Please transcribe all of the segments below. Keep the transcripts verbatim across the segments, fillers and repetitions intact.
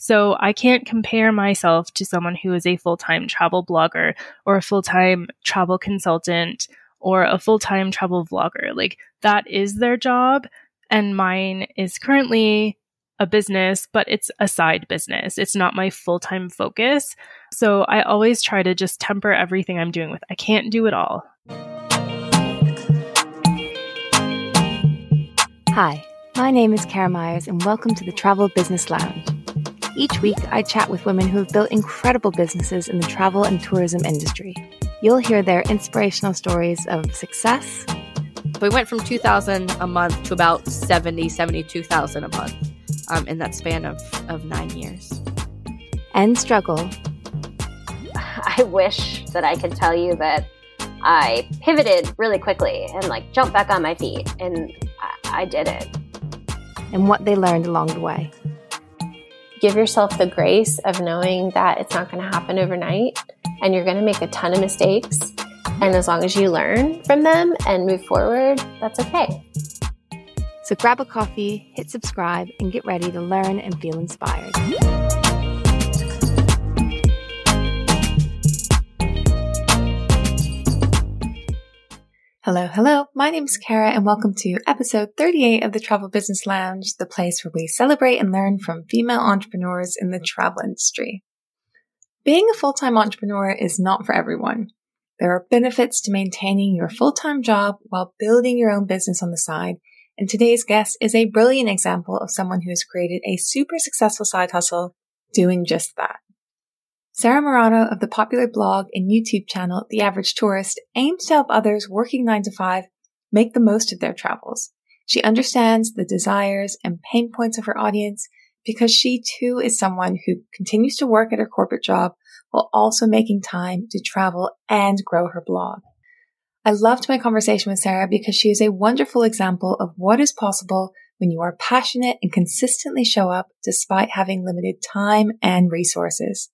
So I can't compare myself to someone who is a full-time travel blogger or a full-time travel consultant or a full-time travel vlogger. Like, that is their job. And mine is currently a business, but it's a side business. It's not my full-time focus. So I always try to just temper everything I'm doing with, I can't do it all. Hi, my name is Kara Myers and welcome to the Travel Business Lounge. Each week, I chat with women who have built incredible businesses in the travel and tourism industry. You'll hear their inspirational stories of success. We went from two thousand a month to about seventy, seventy-two thousand a month um, in that span of, of nine years. And struggle. I wish that I could tell you that I pivoted really quickly and like jumped back on my feet, and I, I did it. And what they learned along the way. Give yourself the grace of knowing that it's not going to happen overnight and you're going to make a ton of mistakes. And as long as you learn from them and move forward, that's okay. So grab a coffee, hit subscribe, and get ready to learn and feel inspired. Hello, hello. My name is Kara and welcome to episode thirty-eight of the Travel Business Lounge, the place where we celebrate and learn from female entrepreneurs in the travel industry. Being a full-time entrepreneur is not for everyone. There are benefits to maintaining your full-time job while building your own business on the side, and today's guest is a brilliant example of someone who has created a super successful side hustle doing just that. Sarah Marano of the popular blog and YouTube channel The Average Tourist aims to help others working nine to five make the most of their travels. She understands the desires and pain points of her audience because she too is someone who continues to work at her corporate job while also making time to travel and grow her blog. I loved my conversation with Sarah because she is a wonderful example of what is possible when you are passionate and consistently show up despite having limited time and resources.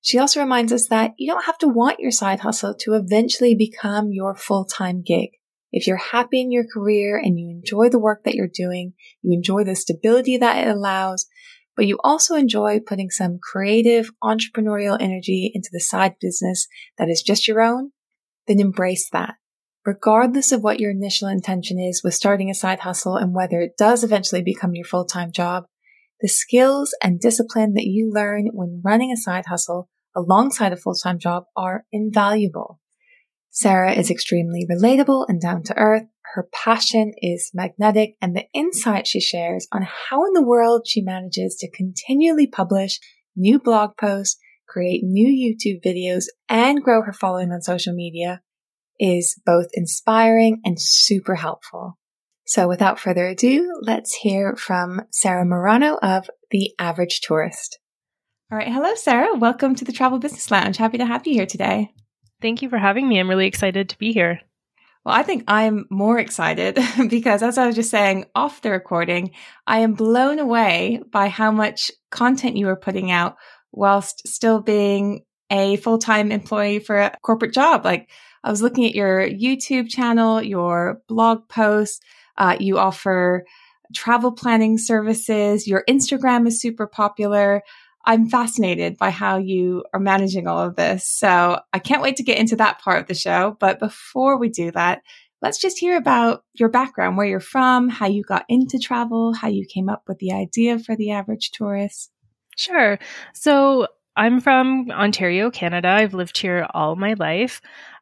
She also reminds us that you don't have to want your side hustle to eventually become your full-time gig. If you're happy in your career and you enjoy the work that you're doing, you enjoy the stability that it allows, but you also enjoy putting some creative, entrepreneurial energy into the side business that is just your own, then embrace that. Regardless of what your initial intention is with starting a side hustle and whether it does eventually become your full-time job, the skills and discipline that you learn when running a side hustle alongside a full-time job are invaluable. Sarah is extremely relatable and down to earth. Her passion is magnetic, and the insight she shares on how in the world she manages to continually publish new blog posts, create new YouTube videos, and grow her following on social media is both inspiring and super helpful. So without further ado, let's hear from Sarah Marano of The Average Tourist. All right. Hello, Sarah. Welcome to the Travel Business Lounge. Happy to have you here today. Thank you for having me. I'm really excited to be here. Well, I think I'm more excited because, as I was just saying off the recording, I am blown away by how much content you are putting out whilst still being a full-time employee for a corporate job. Like, I was looking at your YouTube channel, your blog posts. Uh, you offer travel planning services. Your Instagram is super popular. I'm fascinated by how you are managing all of this. So I can't wait to get into that part of the show. But before we do that, let's just hear about your background, where you're from, how you got into travel, how you came up with the idea for The Average Tourist. Sure. So I'm from Ontario, Canada. I've lived here all my life.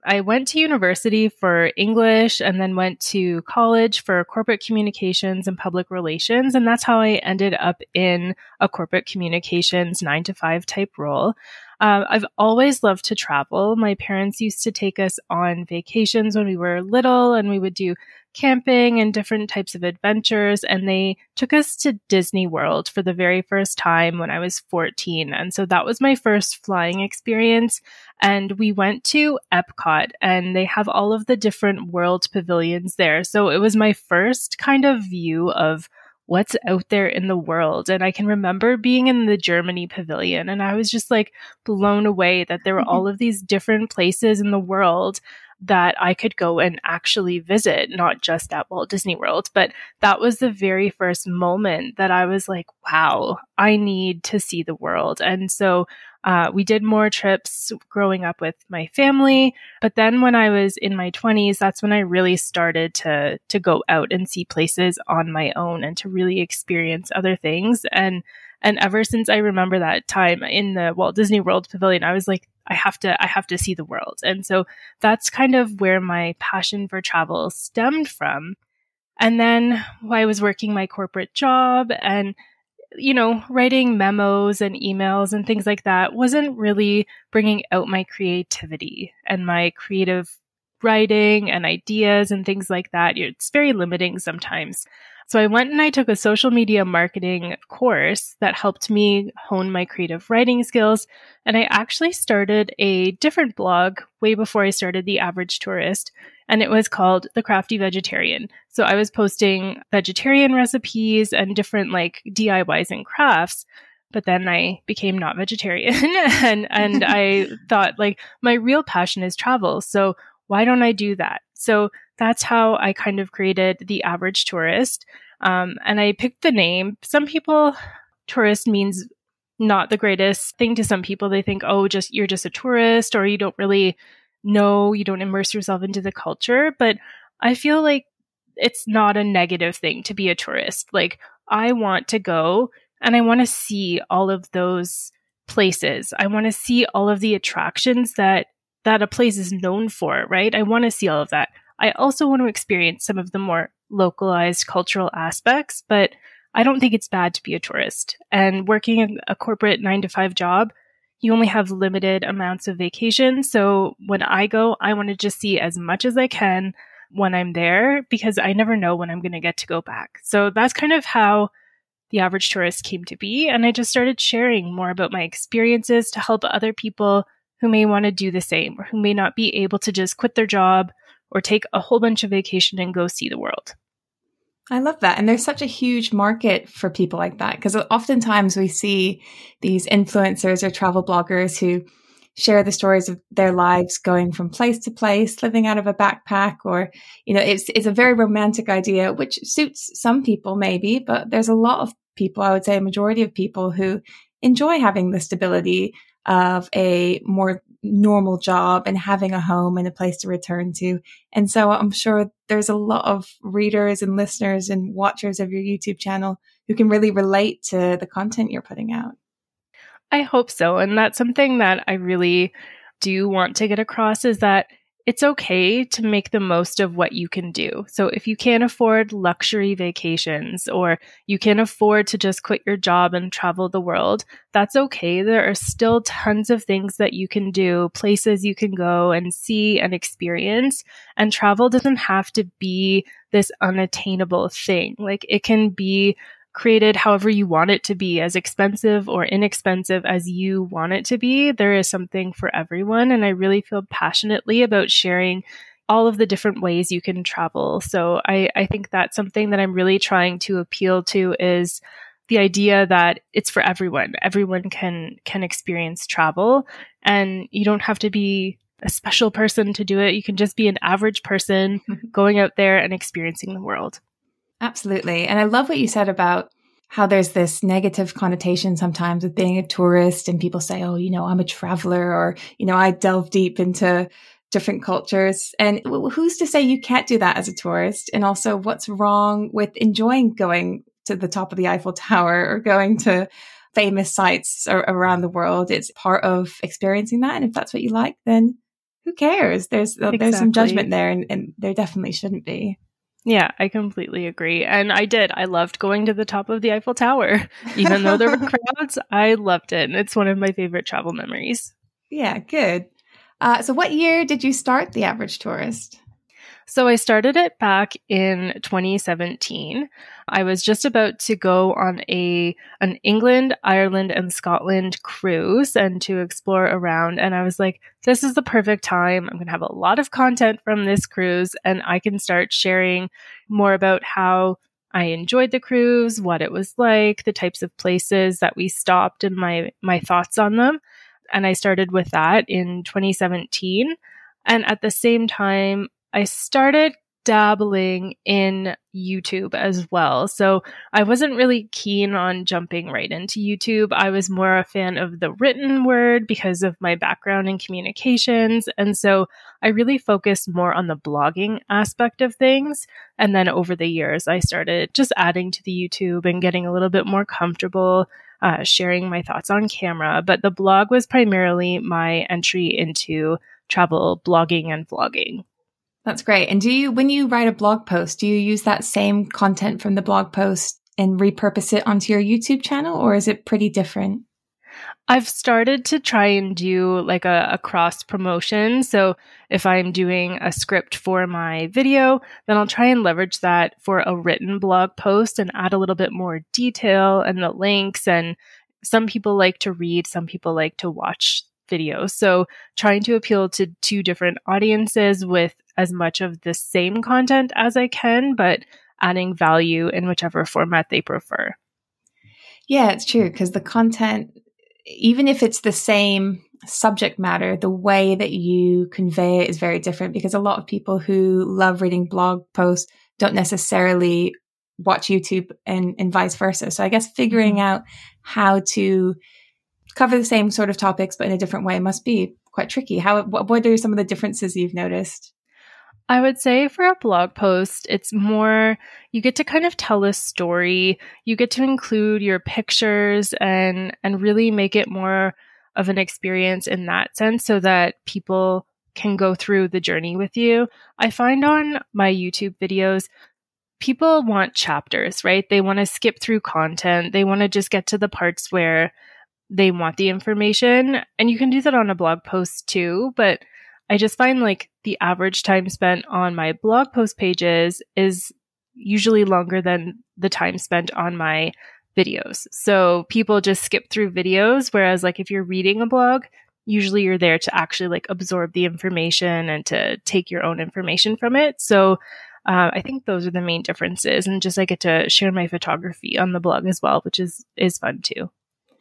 I went to university for English and then went to college for corporate communications and public relations. And that's how I ended up in a corporate communications nine to five type role. Uh, I've always loved to travel. My parents used to take us on vacations when we were little, and we would do camping and different types of adventures. And they took us to Disney World for the very first time when I was fourteen. And so that was my first flying experience. And we went to Epcot, and they have all of the different world pavilions there. So it was my first kind of view of what's out there in the world. And I can remember being in the Germany pavilion, and I was just like blown away that there were all of these different places in the world. that I could go and actually visit, not just at Walt Disney World. But that was the very first moment that I was like, wow, I need to see the world. And so uh, we did more trips growing up with my family. But then when I was in my twenties, that's when I really started to to go out and see places on my own and to really experience other things. And And ever since I remember that time in the Walt Disney World Pavilion, I was like, I have to, I have to see the world. And so that's kind of where my passion for travel stemmed from. And then I was working my corporate job and, you know, writing memos and emails and things like that wasn't really bringing out my creativity and my creative writing and ideas and things like that. It's very limiting sometimes. So I went and I took a social media marketing course that helped me hone my creative writing skills. And I actually started a different blog way before I started The Average Tourist, and it was called The Crafty Vegetarian. So I was posting vegetarian recipes and different like D I Ys and crafts. But then I became not vegetarian and, and I thought like my real passion is travel. So why don't I do that? So that's how I kind of created The Average Tourist. Um, and I picked the name. Some people, tourist means not the greatest thing to some people. They think, oh, just you're just a tourist, or you don't really know, you don't immerse yourself into the culture. But I feel like it's not a negative thing to be a tourist. Like, I want to go and I want to see all of those places. I want to see all of the attractions that that a place is known for, right? I want to see all of that. I also want to experience some of the more localized cultural aspects, but I don't think it's bad to be a tourist. And working a corporate nine to five job, you only have limited amounts of vacation. So when I go, I want to just see as much as I can when I'm there, because I never know when I'm going to get to go back. So that's kind of how The Average Tourist came to be. And I just started sharing more about my experiences to help other people who may want to do the same, or who may not be able to just quit their job or take a whole bunch of vacation and go see the world. I love that. And there's such a huge market for people like that, because oftentimes we see these influencers or travel bloggers who share the stories of their lives going from place to place, living out of a backpack, or, you know, it's it's a very romantic idea, which suits some people maybe, but there's a lot of people, I would say a majority of people, who enjoy having the stability of a more normal job and having a home and a place to return to. And so I'm sure there's a lot of readers and listeners and watchers of your YouTube channel who can really relate to the content you're putting out. I hope so. And that's something that I really do want to get across, is that it's okay to make the most of what you can do. So if you can't afford luxury vacations, or you can't afford to just quit your job and travel the world, that's okay. There are still tons of things that you can do, places you can go and see and experience. And travel doesn't have to be this unattainable thing. Like, it can be created however you want it to be, as expensive or inexpensive as you want it to be. There is something for everyone. And I really feel passionately about sharing all of the different ways you can travel. So I, I think that's something that I'm really trying to appeal to, is the idea that it's for everyone. Everyone can can experience travel, and you don't have to be a special person to do it. You can just be an average person going out there and experiencing the world. Absolutely. And I love what you said about how there's this negative connotation sometimes with being a tourist, and people say, oh, you know, I'm a traveler, or, you know, I delve deep into different cultures. And who's to say you can't do that as a tourist? And also, what's wrong with enjoying going to the top of the Eiffel Tower or going to famous sites around the world? It's part of experiencing that. And if that's what you like, then who cares? There's, exactly. there's some judgment there, and, and there definitely shouldn't be. Yeah, I completely agree. And I did. I loved going to the top of the Eiffel Tower. Even though there were crowds, I loved it. And it's one of my favorite travel memories. Yeah, good. Uh, so what year did you start The Average Tourist? So I started it back in twenty seventeen. I was just about to go on a an England, Ireland, and Scotland cruise, and to explore around. And I was like, this is the perfect time. I'm going to have a lot of content from this cruise, and I can start sharing more about how I enjoyed the cruise, what it was like, the types of places that we stopped, and my, my thoughts on them. And I started with that in twenty seventeen. And at the same time, I started dabbling in YouTube as well. So I wasn't really keen on jumping right into YouTube. I was more a fan of the written word because of my background in communications. And so I really focused more on the blogging aspect of things. And then over the years, I started just adding to the YouTube and getting a little bit more comfortable uh, sharing my thoughts on camera. But the blog was primarily my entry into travel blogging and vlogging. That's great. And do you, when you write a blog post, do you use that same content from the blog post and repurpose it onto your YouTube channel, or is it pretty different? I've started to try and do like a, a cross promotion. So if I'm doing a script for my video, then I'll try and leverage that for a written blog post and add a little bit more detail and the links. And some people like to read, some people like to watch videos. So trying to appeal to two different audiences with as much of the same content as I can, but adding value in whichever format they prefer. Yeah, it's true, because the content, even if it's the same subject matter, the way that you convey it is very different, because a lot of people who love reading blog posts don't necessarily watch YouTube and, and vice versa. So I guess figuring out how to cover the same sort of topics, but in a different way must be quite tricky. How, what, what are some of the differences you've noticed? I would say for a blog post, it's more, you get to kind of tell a story. You get to include your pictures and and really make it more of an experience in that sense so that people can go through the journey with you. I find on my YouTube videos, people want chapters, right? They want to skip through content. They want to just get to the parts where they want the information. And you can do that on a blog post too, but I just find like the average time spent on my blog post pages is usually longer than the time spent on my videos. So people just skip through videos, whereas like if you're reading a blog, usually you're there to actually like absorb the information and to take your own information from it. So uh, I think those are the main differences. And just I get to share my photography on the blog as well, which is is fun too.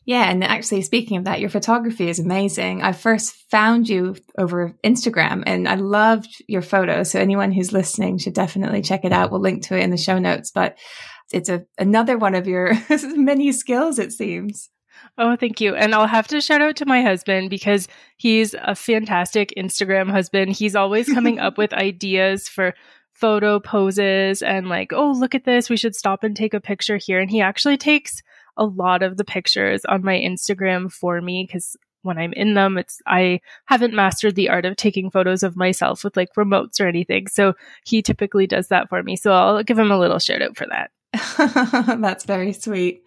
Yeah. And actually, speaking of that, your photography is amazing. I first found you over Instagram and I loved your photos. So anyone who's listening should definitely check it out. We'll link to it in the show notes, but it's a, another one of your many skills, it seems. Oh, thank you. And I'll have to shout out to my husband because he's a fantastic Instagram husband. He's always coming up with ideas for photo poses and like, oh, look at this. We should stop and take a picture here. And he actually takes a lot of the pictures on my Instagram for me, because when I'm in them, it's I haven't mastered the art of taking photos of myself with like remotes or anything. So he typically does that for me. So I'll give him a little shout out for that. That's very sweet.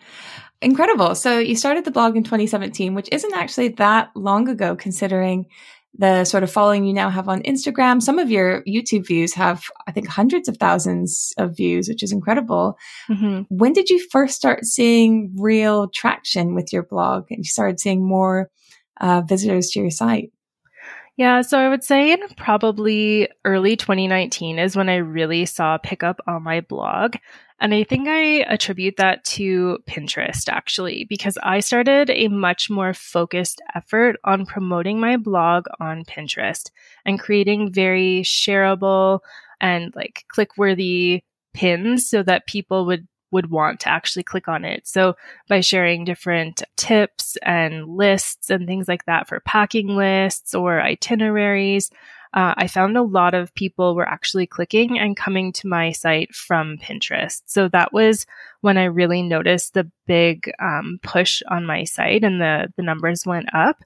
Incredible. So you started the blog in twenty seventeen, which isn't actually that long ago, considering the sort of following you now have on Instagram. Some of your YouTube views have, I think, hundreds of thousands of views, which is incredible. Mm-hmm. When did you first start seeing real traction with your blog and you started seeing more uh, visitors to your site? Yeah, so I would say in probably early twenty nineteen is when I really saw a pickup on my blog. And I think I attribute that to Pinterest, actually, because I started a much more focused effort on promoting my blog on Pinterest and creating very shareable and like click-worthy pins so that people would would want to actually click on it. So by sharing different tips and lists and things like that for packing lists or itineraries, uh, I found a lot of people were actually clicking and coming to my site from Pinterest. So that was when I really noticed the big um, push on my site and the, the numbers went up.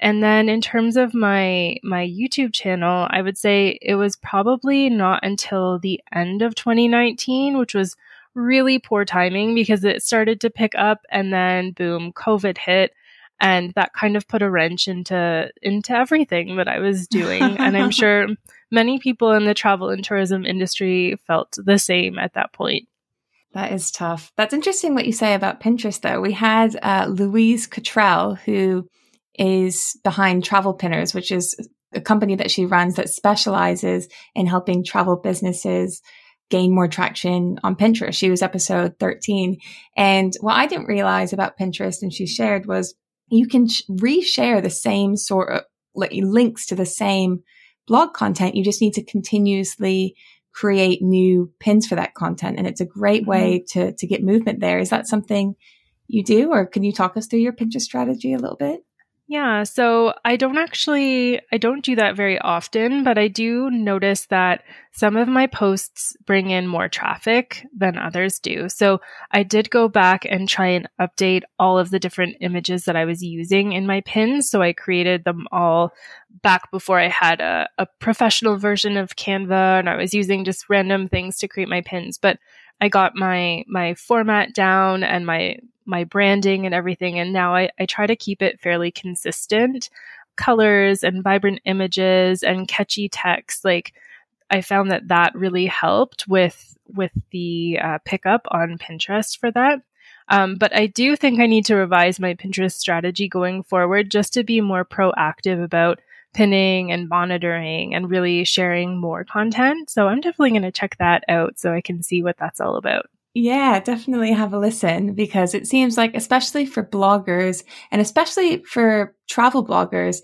And then in terms of my my YouTube channel, I would say it was probably not until the end of twenty nineteen, which was really poor timing because it started to pick up and then boom, COVID hit. And that kind of put a wrench into into everything that I was doing. And I'm sure many people in the travel and tourism industry felt the same at that point. That is tough. That's interesting what you say about Pinterest, though. We had uh, Louise Cottrell, who is behind Travel Pinners, which is a company that she runs that specializes in helping travel businesses gain more traction on Pinterest. She was episode thirteen. And what I didn't realize about Pinterest and she shared was you can sh- reshare the same sort of like, links to the same blog content, you just need to continuously create new pins for that content. And it's a great way to to get movement there. Is that something you do? Or can you talk us through your Pinterest strategy a little bit? Yeah. So I don't actually, I don't do that very often, but I do notice that some of my posts bring in more traffic than others do. So I did go back and try and update all of the different images that I was using in my pins. So I created them all back before I had a, a professional version of Canva, and I was using just random things to create my pins. But I got my my format down and my my branding and everything. And now I, I try to keep it fairly consistent. Colors and vibrant images and catchy text. Like, I found that that really helped with, with the uh, pickup on Pinterest for that. Um, but I do think I need to revise my Pinterest strategy going forward just to be more proactive about pinning and monitoring and really sharing more content. So I'm definitely going to check that out so I can see what that's all about. Yeah, definitely have a listen, because it seems like, especially for bloggers and especially for travel bloggers,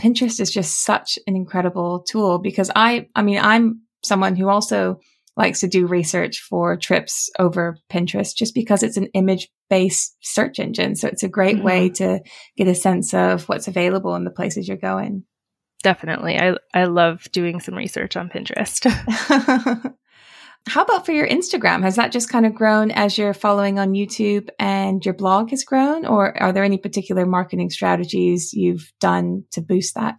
Pinterest is just such an incredible tool. Because I, I mean, I'm someone who also likes to do research for trips over Pinterest, just because it's an image-based search engine. So it's a great mm-hmm. way to get a sense of what's available in the places you're going. Definitely. I, I love doing some research on Pinterest. How about for your Instagram? Has that just kind of grown as you're following on YouTube and your blog has grown? Or are there any particular marketing strategies you've done to boost that?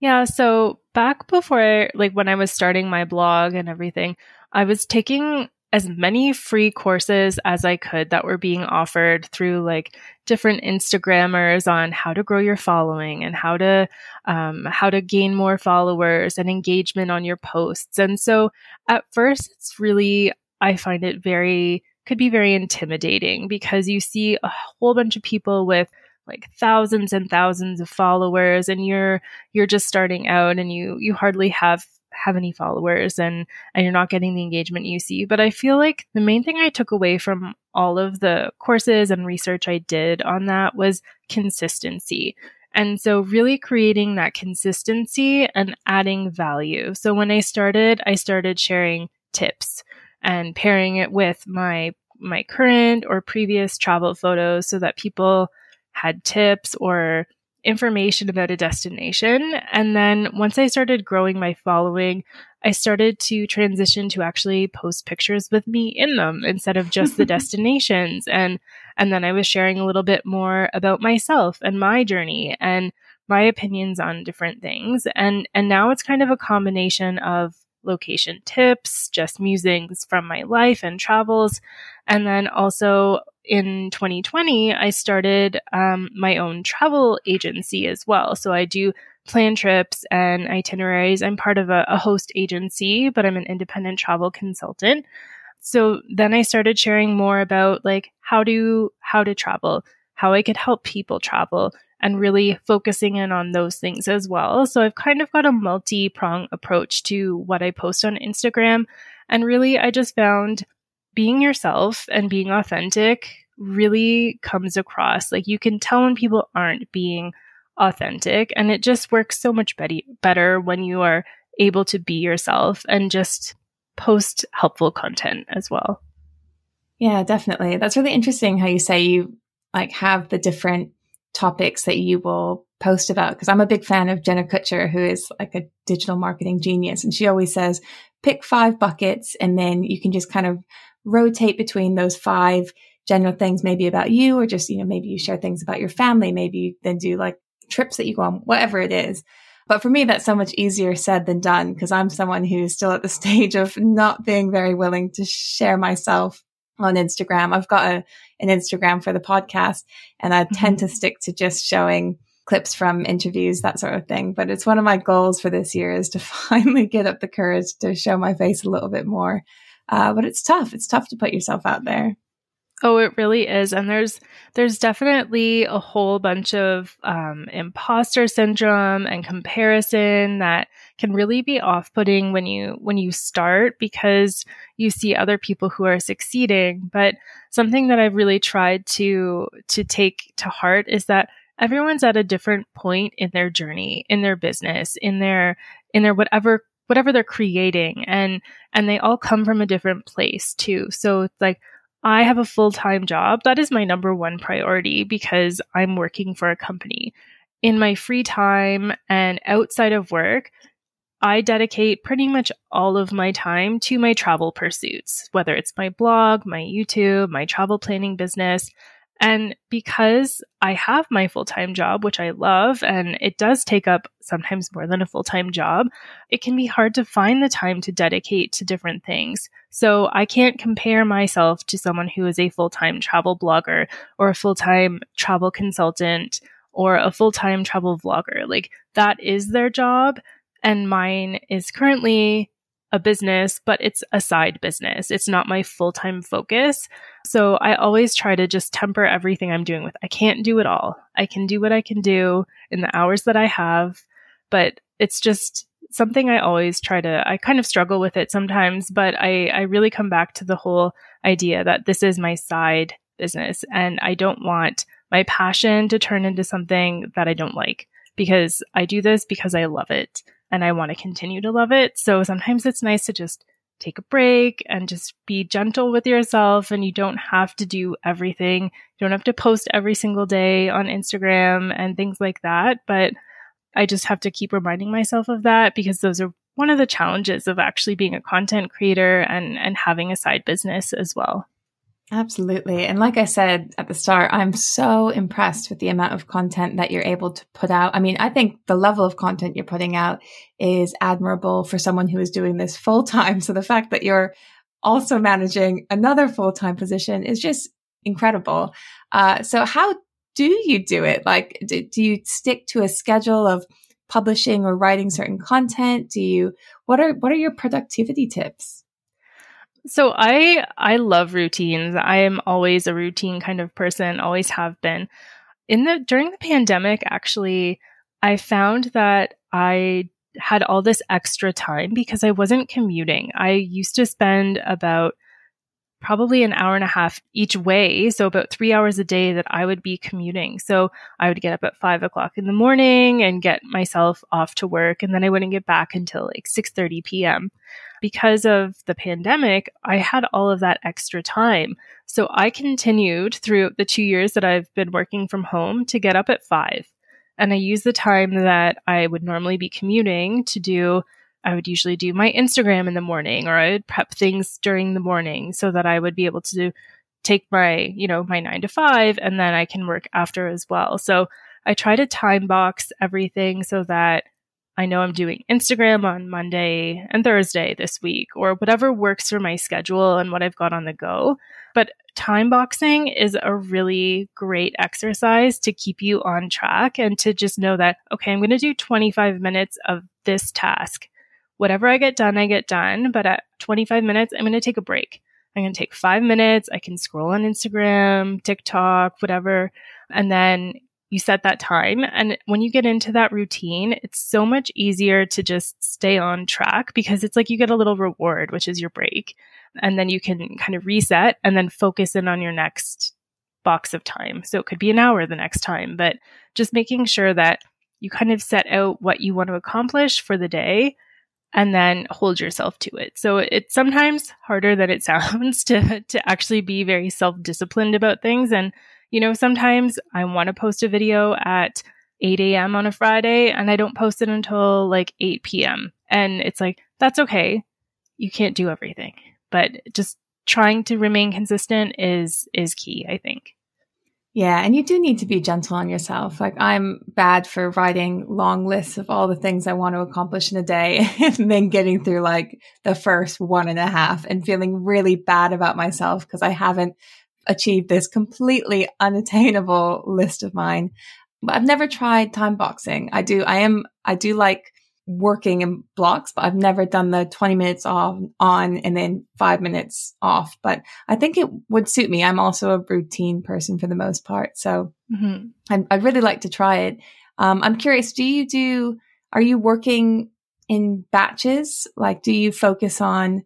Yeah. So back before, like when I was starting my blog and everything, I was taking as many free courses as I could that were being offered through like different Instagrammers on how to grow your following and how to um, how to gain more followers and engagement on your posts. And so at first, it's really, I find it very, could be very intimidating, because you see a whole bunch of people with like thousands and thousands of followers, and you're you're just starting out, and you you hardly have have any followers, and and you're not getting the engagement you see. But I feel like the main thing I took away from all of the courses and research I did on that was consistency. And so really creating that consistency and adding value. So when I started, I started sharing tips and pairing it with my my current or previous travel photos, so that people had tips or information about a destination. And then once I started growing my following, I started to transition to actually post pictures with me in them instead of just the destinations. And and then I was sharing a little bit more about myself and my journey and my opinions on different things. And and now it's kind of a combination of location tips, just musings from my life and travels. And then also in twenty twenty, I started um, my own travel agency as well. So I do plan trips and itineraries. I'm part of a, a host agency, but I'm an independent travel consultant. So then I started sharing more about like how to how to travel, how I could help people travel, and really focusing in on those things as well. So I've kind of got a multi-prong approach to what I post on Instagram. And really, I just found being yourself and being authentic really comes across. Like, you can tell when people aren't being authentic, and it just works so much be- better when you are able to be yourself and just post helpful content as well. Yeah, definitely. That's really interesting how you say you like have the different topics that you will post about, because I'm a big fan of Jenna Kutcher, who is like a digital marketing genius, and she always says pick five buckets, and then you can just kind of rotate between those five general things, maybe about you, or just, you know, maybe you share things about your family, maybe you then do like trips that you go on, whatever it is. But for me, that's so much easier said than done, because I'm someone who's still at the stage of not being very willing to share myself on Instagram. I've got a, an Instagram for the podcast, and I tend to stick to just showing clips from interviews, that sort of thing. But it's one of my goals for this year is to finally get up the courage to show my face a little bit more. Uh, but it's tough. It's tough to put yourself out there. Oh, it really is. And there's there's definitely a whole bunch of um, imposter syndrome and comparison that can really be off-putting when you when you start, because you see other people who are succeeding. But something that I've really tried to to take to heart is that everyone's at a different point in their journey, in their business, in their in their whatever whatever they're creating, and and they all come from a different place too. So it's like, I have a full-time job. That is my number one priority because I'm working for a company. In my free time and outside of work, I dedicate pretty much all of my time to my travel pursuits, whether it's my blog, my YouTube, my travel planning business. And because I have my full-time job, which I love, and it does take up sometimes more than a full-time job, it can be hard to find the time to dedicate to different things. So I can't compare myself to someone who is a full-time travel blogger or a full-time travel consultant or a full-time travel vlogger. Like, that is their job. And mine is currently a business, but it's a side business. It's not my full-time focus. So I always try to just temper everything I'm doing with, I can't do it all. I can do what I can do in the hours that I have, but it's just something I always try to, I kind of struggle with it sometimes, but I, I really come back to the whole idea that this is my side business and I don't want my passion to turn into something that I don't like, because I do this because I love it. And I want to continue to love it. So sometimes it's nice to just take a break and just be gentle with yourself. And you don't have to do everything. You don't have to post every single day on Instagram and things like that. But I just have to keep reminding myself of that, because those are one of the challenges of actually being a content creator and, and having a side business as well. Absolutely. And like I said at the start, I'm so impressed with the amount of content that you're able to put out. I mean, I think the level of content you're putting out is admirable for someone who is doing this full time. So the fact that you're also managing another full time position is just incredible. Uh, so how do you do it? Like, do, do you stick to a schedule of publishing or writing certain content? Do you, what are, what are your productivity tips? So I I love routines. I am always a routine kind of person, always have been. In the during the pandemic, actually, I found that I had all this extra time because I wasn't commuting. I used to spend about probably an hour and a half each way, so about three hours a day that I would be commuting. So I would get up at five o'clock in the morning and get myself off to work, and then I wouldn't get back until like six thirty p.m. Because of the pandemic, I had all of that extra time. So I continued throughout the two years that I've been working from home to get up at five. And I used the time that I would normally be commuting to do, I would usually do my Instagram in the morning, or I would prep things during the morning so that I would be able to do, take my, you know, my nine to five, and then I can work after as well. So I try to time box everything so that I know I'm doing Instagram on Monday and Thursday this week, or whatever works for my schedule and what I've got on the go. But time boxing is a really great exercise to keep you on track and to just know that, okay, I'm going to do twenty-five minutes of this task. Whatever I get done, I get done. But at twenty-five minutes, I'm going to take a break. I'm going to take five minutes. I can scroll on Instagram, TikTok, whatever. And then you set that time. And when you get into that routine, it's so much easier to just stay on track, because it's like you get a little reward, which is your break. And then you can kind of reset and then focus in on your next box of time. So it could be an hour the next time, but just making sure that you kind of set out what you want to accomplish for the day, and then hold yourself to it. So it's sometimes harder than it sounds to to actually be very self-disciplined about things. And, you know, sometimes I want to post a video at eight a.m. on a Friday, and I don't post it until like eight p.m. And it's like, that's okay. You can't do everything. But just trying to remain consistent is is key, I think. Yeah. And you do need to be gentle on yourself. Like, I'm bad for writing long lists of all the things I want to accomplish in a day and then getting through like the first one and a half and feeling really bad about myself because I haven't achieved this completely unattainable list of mine. But I've never tried time boxing. I do. I am. I do like working in blocks, but I've never done the twenty minutes off on and then five minutes off. But I think it would suit me. I'm also a routine person for the most part. So mm-hmm. I'm, I'd really like to try it. Um, I'm curious, do you do, are you working in batches? Like, do you focus on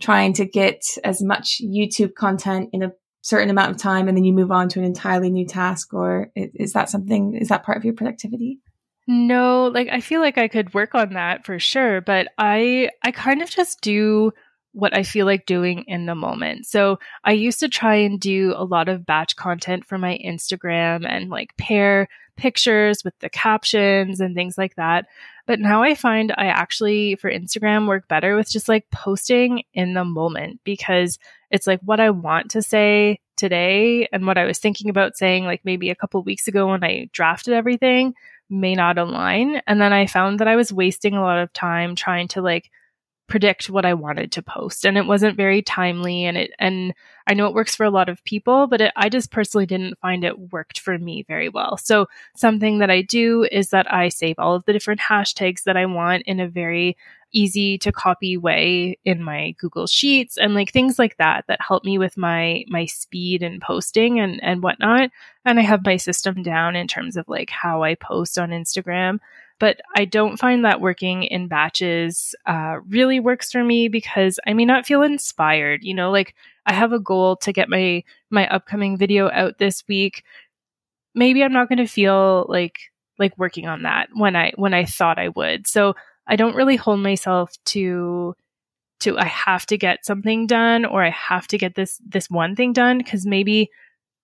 trying to get as much YouTube content in a certain amount of time and then you move on to an entirely new task? Or is that something, is that part of your productivity? No, like I feel like I could work on that for sure, but I I kind of just do what I feel like doing in the moment. So I used to try and do a lot of batch content for my Instagram and like pair pictures with the captions and things like that. But now I find I actually for Instagram work better with just like posting in the moment, because it's like what I want to say today and what I was thinking about saying like maybe a couple weeks ago when I drafted everything may not align. And then I found that I was wasting a lot of time trying to like predict what I wanted to post, and it wasn't very timely. And it, and I know it works for a lot of people, but it, I just personally didn't find it worked for me very well. So something that I do is that I save all of the different hashtags that I want in a very easy to copy way in my Google Sheets and like things like that, that help me with my, my speed and posting and, and whatnot. And I have my system down in terms of like how I post on Instagram. But I don't find that working in batches uh, really works for me, because I may not feel inspired. You know, like I have a goal to get my my upcoming video out this week. Maybe I'm not going to feel like like working on that when I when I thought I would. So I don't really hold myself to to I have to get something done, or I have to get this this one thing done, because maybe.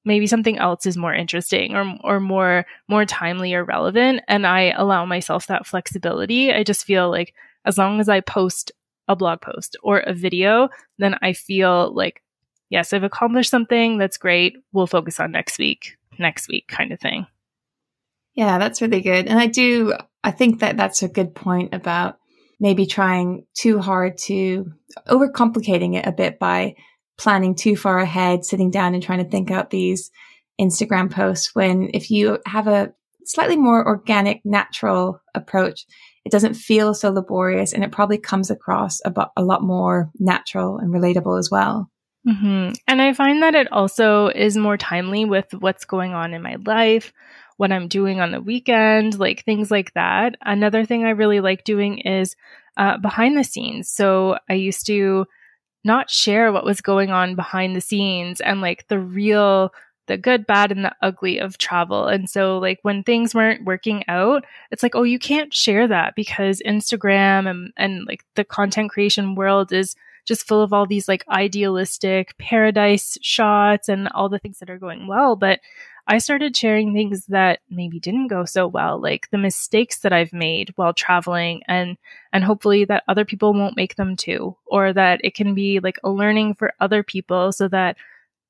maybe something else is more interesting or or more more timely or relevant. And I allow myself that flexibility. I just feel like as long as I post a blog post or a video, then I feel like, yes, I've accomplished something. That's great. We'll focus on next week, next week kind of thing. Yeah, that's really good. And I do, I think that that's a good point about maybe trying too hard to overcomplicating it a bit by planning too far ahead, sitting down and trying to think out these Instagram posts, when if you have a slightly more organic, natural approach, it doesn't feel so laborious, and it probably comes across a, a lot more natural and relatable as well. Mm-hmm. And I find that it also is more timely with what's going on in my life, what I'm doing on the weekend, like things like that. Another thing I really like doing is uh, behind the scenes. So I used to not share what was going on behind the scenes and like the real, the good, bad, and the ugly of travel. And so like when things weren't working out, it's like, oh, you can't share that, because Instagram and, and like the content creation world is just full of all these like idealistic paradise shots and all the things that are going well. But I started sharing things that maybe didn't go so well, like the mistakes that I've made while traveling, and and hopefully that other people won't make them too, or that it can be like a learning for other people so that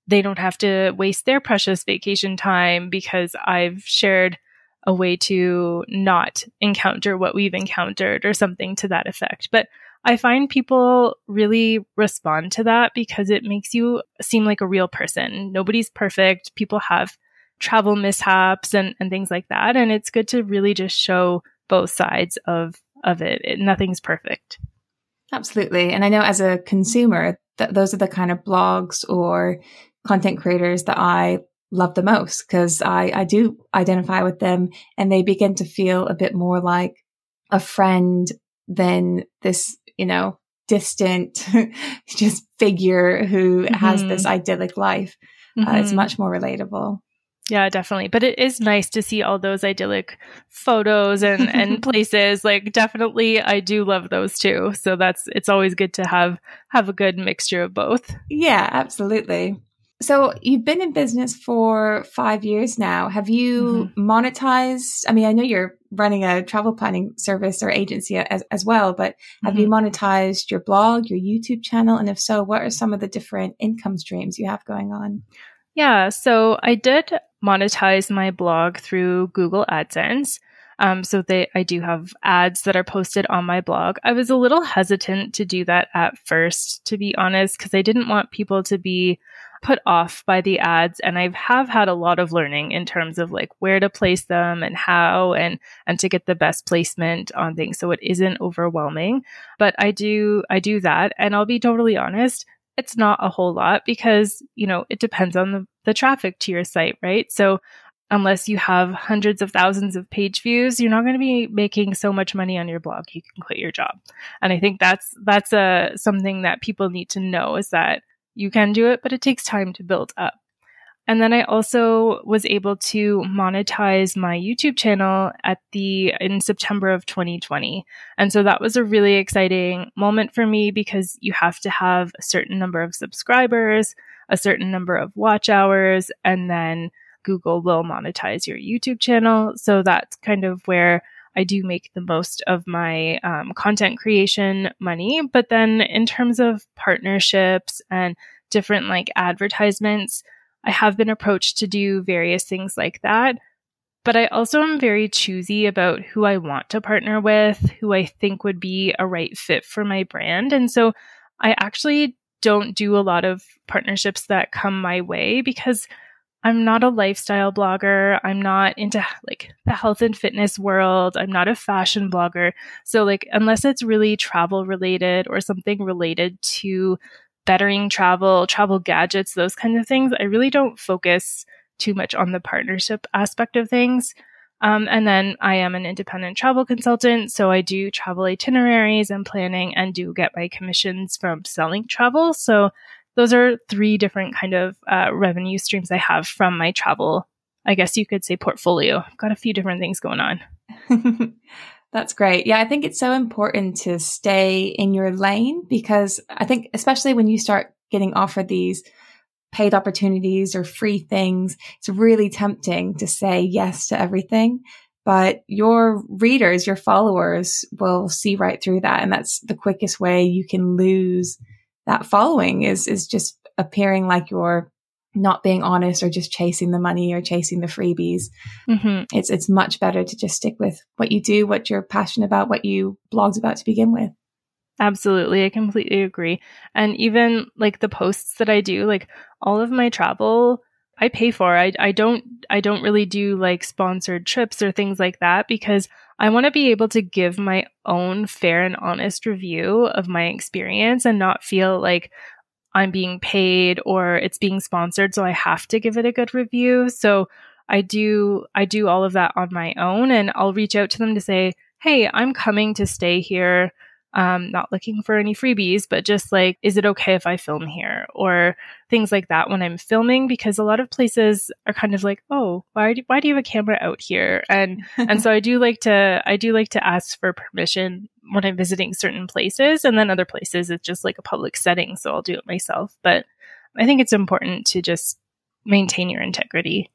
they don't have to waste their precious vacation time because I've shared a way to not encounter what we've encountered or something to that effect. But I find people really respond to that because it makes you seem like a real person. Nobody's perfect. People have travel mishaps and, and things like that. And it's good to really just show both sides of, of it. it. Nothing's perfect. Absolutely. And I know as a consumer, that those are the kind of blogs or content creators that I love the most, because I, I do identify with them, and they begin to feel a bit more like a friend than this, you know, distant just figure who mm-hmm. has this idyllic life. Mm-hmm. Uh, it's much more relatable. Yeah, definitely. But it is nice to see all those idyllic photos and, and places. Like definitely I do love those too. So that's, it's always good to have, have a good mixture of both. Yeah, absolutely. So you've been in business for five years now. Have you mm-hmm. monetized? I mean, I know you're running a travel planning service or agency as, as well, but have mm-hmm. you monetized your blog, your YouTube channel? And if so, what are some of the different income streams you have going on? Yeah, so I did monetize my blog through Google AdSense. Um, so they, I do have ads that are posted on my blog. I was a little hesitant to do that at first, to be honest, because I didn't want people to be put off by the ads. And I have had a lot of learning in terms of like where to place them and how, and, and to get the best placement on things, so it isn't overwhelming. But I do, I do that. And I'll be totally honest, it's not a whole lot, because, you know, it depends on the, the traffic to your site, right? So unless you have hundreds of thousands of page views, you're not going to be making so much money on your blog, you can quit your job. And I think that's, that's a, something that people need to know, is that you can do it, but it takes time to build up. And then I also was able to monetize my YouTube channel at the in September of twenty twenty. And so that was a really exciting moment for me, because you have to have a certain number of subscribers, a certain number of watch hours, and then Google will monetize your YouTube channel. So that's kind of where I do make the most of my um, content creation money. But then in terms of partnerships and different like advertisements, I have been approached to do various things like that. But I also am very choosy about who I want to partner with, who I think would be a right fit for my brand. And so I actually don't do a lot of partnerships that come my way, because I'm not a lifestyle blogger. I'm not into like the health and fitness world. I'm not a fashion blogger. So like, unless it's really travel related or something related to bettering travel, travel gadgets, those kinds of things, I really don't focus too much on the partnership aspect of things. Um, and then I am an independent travel consultant, so I do travel itineraries and planning and do get my commissions from selling travel. So those are three different kind of uh, revenue streams I have from my travel, I guess you could say, portfolio. I've got a few different things going on. That's great. Yeah, I think it's so important to stay in your lane, because I think especially when you start getting offered these paid opportunities or free things, it's really tempting to say yes to everything, but your readers, your followers will see right through that. And that's the quickest way you can lose that following, is, is just appearing like you're not being honest or just chasing the money or chasing the freebies. Mm-hmm. It's, it's much better to just stick with what you do, what you're passionate about, what you blogged about to begin with. Absolutely. I completely agree. And even like the posts that I do, like all of my travel I pay for. I I don't I don't really do like sponsored trips or things like that, because I want to be able to give my own fair and honest review of my experience and not feel like I'm being paid or it's being sponsored, so I have to give it a good review. So I do I do all of that on my own, and I'll reach out to them to say, "Hey, I'm coming to stay here. Um, not looking for any freebies, but just like, is it okay if I film here?" Or things like that when I'm filming, because a lot of places are kind of like, "Oh, why do, why do you have a camera out here?" And, and so I do like to, I do like to ask for permission when I'm visiting certain places, and then other places it's just like a public setting, so I'll do it myself. But I think it's important to just maintain your integrity.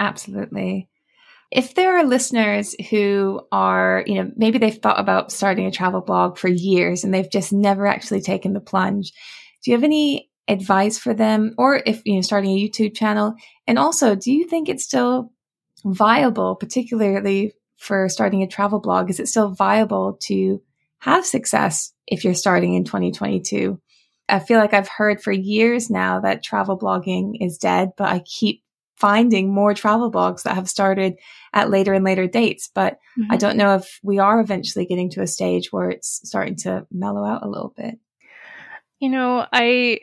Absolutely. If there are listeners who are, you know, maybe they've thought about starting a travel blog for years and they've just never actually taken the plunge, do you have any advice for them? Or if, you know, starting a YouTube channel? And also, do you think it's still viable, particularly for starting a travel blog? Is it still viable to have success if you're starting in twenty twenty-two? I feel like I've heard for years now that travel blogging is dead, but I keep finding more travel blogs that have started at later and later dates. But mm-hmm. I don't know if we are eventually getting to a stage where it's starting to mellow out a little bit. You know, I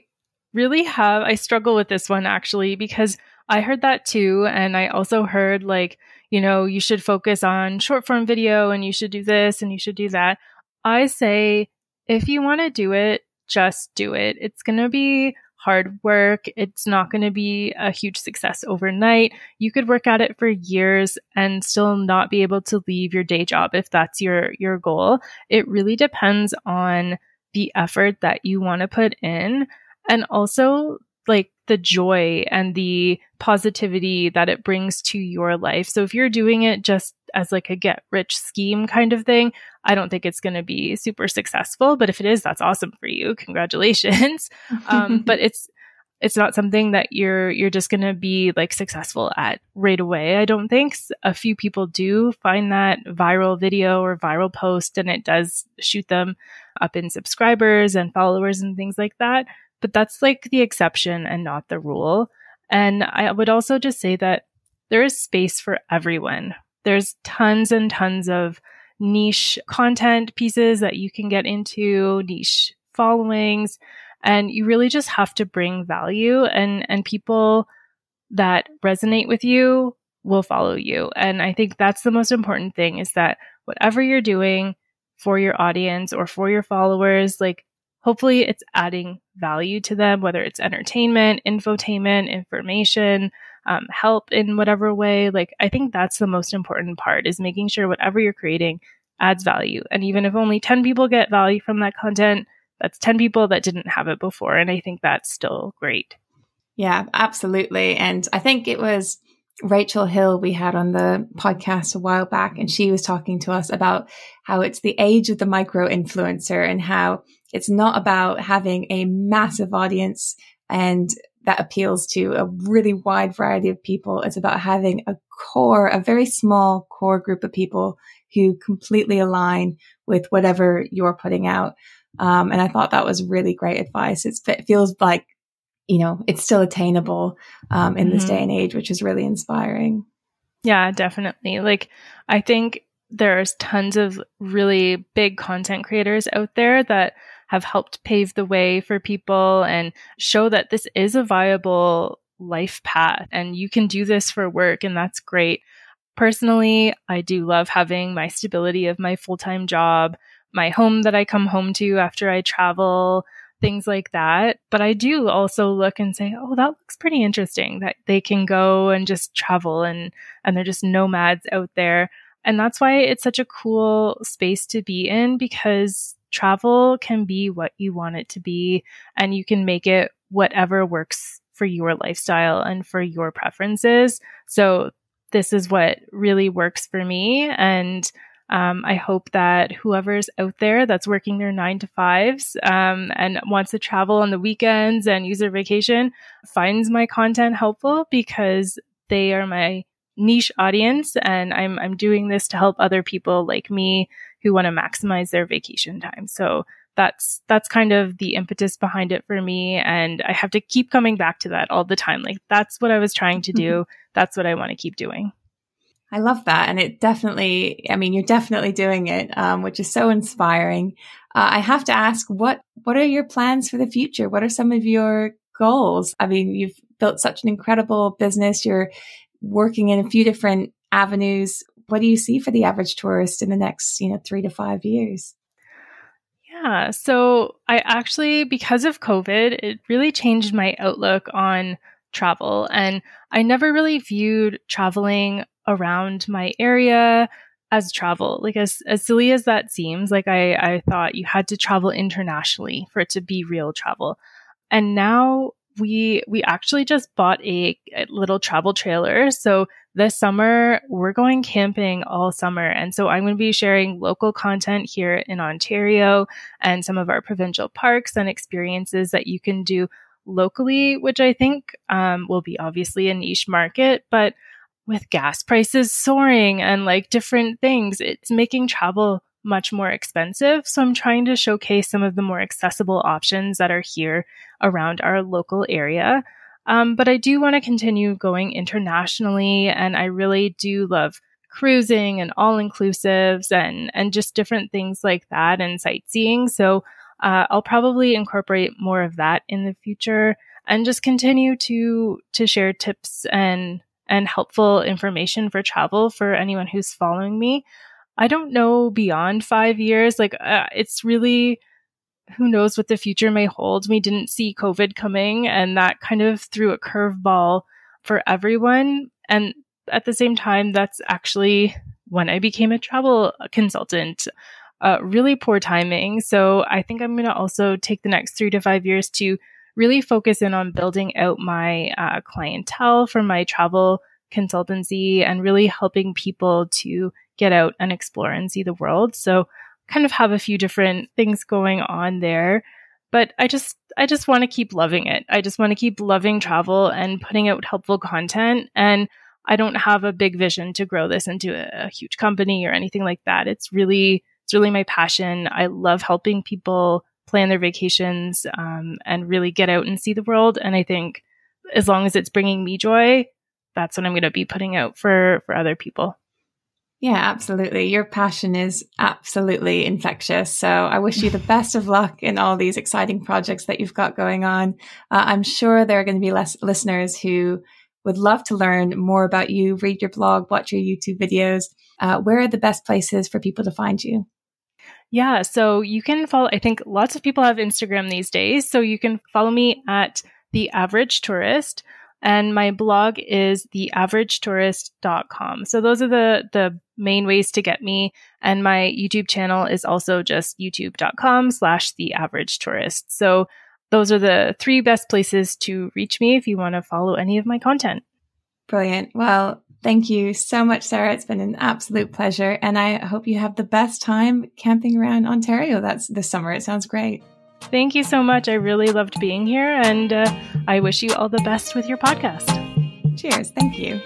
really have, I struggle with this one actually, because I heard that too. And I also heard like, you know, you should focus on short form video and you should do this and you should do that. I say, if you want to do it, just do it. It's going to be hard work. It's not going to be a huge success overnight. You could work at it for years and still not be able to leave your day job if that's your your goal. It really depends on the effort that you want to put in, and also like the joy and the positivity that it brings to your life. So if you're doing it just as like a get rich scheme kind of thing, I don't think it's going to be super successful, but if it is, that's awesome for you. Congratulations. Um, but it's, it's not something that you're, you're just going to be like successful at right away. I don't think. A few people do find that viral video or viral post, and it does shoot them up in subscribers and followers and things like that. But that's like the exception and not the rule. And I would also just say that there is space for everyone. There's tons and tons of niche content pieces that you can get into, niche followings, and you really just have to bring value, and and people that resonate with you will follow you. And I think that's the most important thing, is that whatever you're doing for your audience or for your followers, like hopefully it's adding value to them, whether it's entertainment, infotainment, information, um, help in whatever way. Like, I think that's the most important part, is making sure whatever you're creating adds value. And even if only ten people get value from that content, that's ten people that didn't have it before. And I think that's still great. Yeah, absolutely. And I think it was Rachel Hill we had on the podcast a while back, and she was talking to us about how it's the age of the micro influencer and how it's not about having a massive audience and that appeals to a really wide variety of people. It's about having a core, a very small core group of people who completely align with whatever you're putting out. Um, and I thought that was really great advice. It's, it feels like, you know, it's still attainable um, in mm-hmm. this day and age, which is really inspiring. Yeah, definitely. Like, I think there's tons of really big content creators out there that have helped pave the way for people and show that this is a viable life path and you can do this for work, and that's great. Personally, I do love having my stability of my full-time job, my home that I come home to after I travel, things like that. But I do also look and say, oh, that looks pretty interesting that they can go and just travel and, and they're just nomads out there. And that's why it's such a cool space to be in, because travel can be what you want it to be, and you can make it whatever works for your lifestyle and for your preferences. So this is what really works for me. And Um, I hope that whoever's out there that's working their nine to fives um, and wants to travel on the weekends and use their vacation finds my content helpful, because they are my niche audience, and I'm I'm doing this to help other people like me who want to maximize their vacation time. So that's that's kind of the impetus behind it for me, and I have to keep coming back to that all the time. Like, that's what I was trying to do. That's what I want to keep doing. I love that. And it definitely, I mean, you're definitely doing it, um, which is so inspiring. Uh, I have to ask, what, what are your plans for the future? What are some of your goals? I mean, you've built such an incredible business. You're working in a few different avenues. What do you see for the average tourist in the next, you know, three to five years? Yeah. So I actually, because of COVID, it really changed my outlook on travel. And I never really viewed traveling around my area as travel. Like, as, as silly as that seems, like I, I thought you had to travel internationally for it to be real travel. And now we, we actually just bought a, a little travel trailer. So this summer we're going camping all summer. And so I'm going to be sharing local content here in Ontario and some of our provincial parks and experiences that you can do locally, which I think um, will be obviously a niche market, but with gas prices soaring and like different things, it's making travel much more expensive. So I'm trying to showcase some of the more accessible options that are here around our local area. Um, but I do want to continue going internationally, and I really do love cruising and all-inclusives and, and just different things like that and sightseeing. So uh, I'll probably incorporate more of that in the future and just continue to to share tips and and helpful information for travel for anyone who's following me. I don't know beyond five years. Like, uh, it's really, who knows what the future may hold. We didn't see COVID coming, and that kind of threw a curveball for everyone. And at the same time, that's actually when I became a travel consultant. Uh, really poor timing. So I think I'm going to also take the next three to five years to really focus in on building out my uh, clientele for my travel consultancy and really helping people to get out and explore and see the world. So kind of have a few different things going on there. But I just, I just want to keep loving it. I just want to keep loving travel and putting out helpful content. And I don't have a big vision to grow this into a, a huge company or anything like that. It's really, it's really my passion. I love helping people plan their vacations, um, and really get out and see the world. And I think as long as it's bringing me joy, that's what I'm going to be putting out for, for other people. Yeah, absolutely. Your passion is absolutely infectious. So I wish you the best of luck in all these exciting projects that you've got going on. Uh, I'm sure there are going to be less listeners who would love to learn more about you, read your blog, watch your YouTube videos. Uh, where are the best places for people to find you? Yeah. So you can follow, I think lots of people have Instagram these days. So you can follow me at The Average Tourist, and my blog is the average tourist dot com. So those are the, the main ways to get me. And my YouTube channel is also just youtube dot com slash the average tourist. So those are the three best places to reach me if you want to follow any of my content. Brilliant. Well, thank you so much, Sarah. It's been an absolute pleasure. And I hope you have the best time camping around Ontario that's this summer. It sounds great. Thank you so much. I really loved being here, and uh, I wish you all the best with your podcast. Cheers. Thank you.